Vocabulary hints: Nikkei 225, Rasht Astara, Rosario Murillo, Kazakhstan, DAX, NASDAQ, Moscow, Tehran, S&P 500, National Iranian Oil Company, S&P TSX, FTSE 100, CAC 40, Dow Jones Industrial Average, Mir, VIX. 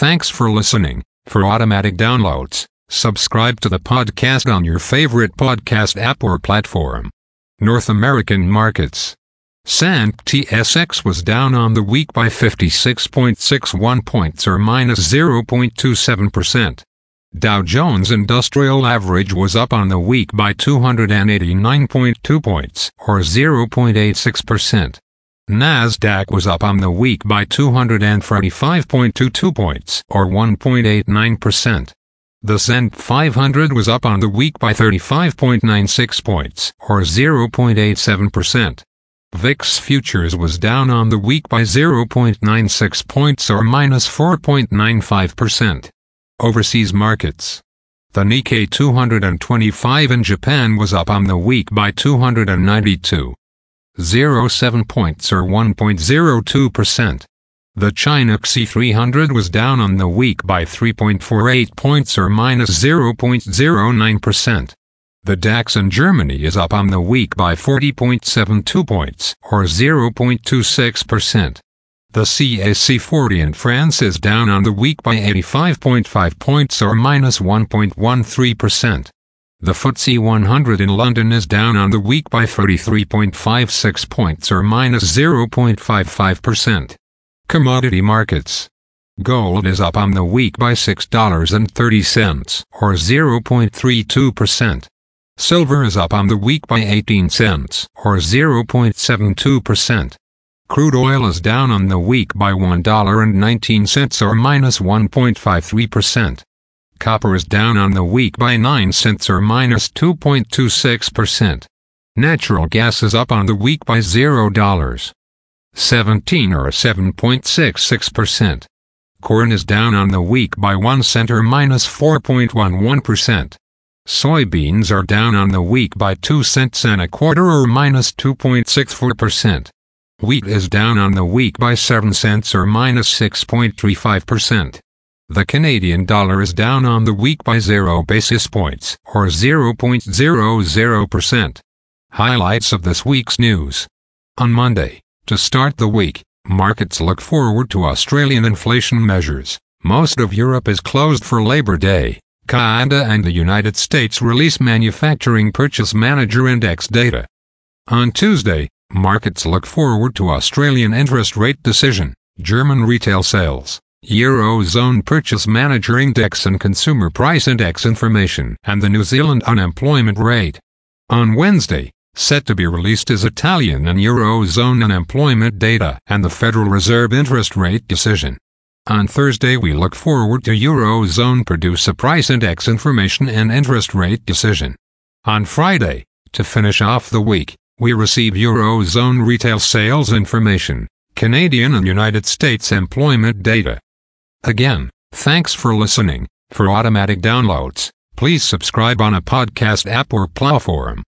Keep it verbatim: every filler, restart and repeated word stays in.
Thanks for listening. For automatic downloads, subscribe to the podcast on your favorite podcast app or platform. North American markets. S and P T S X was down on the week by fifty-six point six one points or minus zero point two seven percent. Dow Jones Industrial Average was up on the week by two hundred eighty-nine point two points or zero point eight six percent. NASDAQ was up on the week by two hundred forty-five point two two points or one point eight nine percent. The S and P five hundred was up on the week by thirty-five point nine six points or zero point eight seven percent. V I X futures was down on the week by zero point nine six points or minus four point nine five percent. Overseas markets. The Nikkei two twenty-five in Japan was up on the week by two hundred ninety-two point zero seven points or one point zero two percent. The China C A C three hundred was down on the week by three point four eight points or minus zero point zero nine percent. The DAX in Germany is up on the week by forty point seven two points or zero point two six percent. The C A C forty in France is down on the week by eighty-five point five points or minus one point one three percent. The F T S E one hundred in London is down on the week by thirty-three point five six points or minus zero point five five percent. Commodity markets. Gold is up on the week by six dollars and thirty cents or zero point three two percent. Silver is up on the week by eighteen cents or zero point seven two percent. Crude oil is down on the week by one dollar and nineteen cents or minus one point five three percent. Copper is down on the week by nine cents or minus two point two six percent. Natural gas is up on the week by zero dollars and seventeen cents or seven point six six percent. Corn is down on the week by one cent or minus four point one one percent. Soybeans are down on the week by two cents and a quarter or minus two point six four percent. Wheat is down on the week by seven cents or minus six point three five percent. The Canadian dollar is down on the week by zero basis points or zero point zero zero percent. Highlights of this week's news. On Monday, to start the week, markets look forward to Australian inflation measures. Most of Europe is closed for Labor Day. Canada and the United States release manufacturing purchase manager index data. On Tuesday, markets look forward to Australian interest rate decision, German retail sales, Eurozone purchase manager index and consumer price index information, and the New Zealand unemployment rate. On Wednesday, set to be released is Italian and Eurozone unemployment data and the Federal Reserve interest rate decision. On Thursday, we look forward to Eurozone producer price index information and interest rate decision. On Friday, to finish off the week, we receive Eurozone retail sales information, Canadian and United States employment data. Again, thanks for listening. For automatic downloads, please subscribe on a podcast app or platform.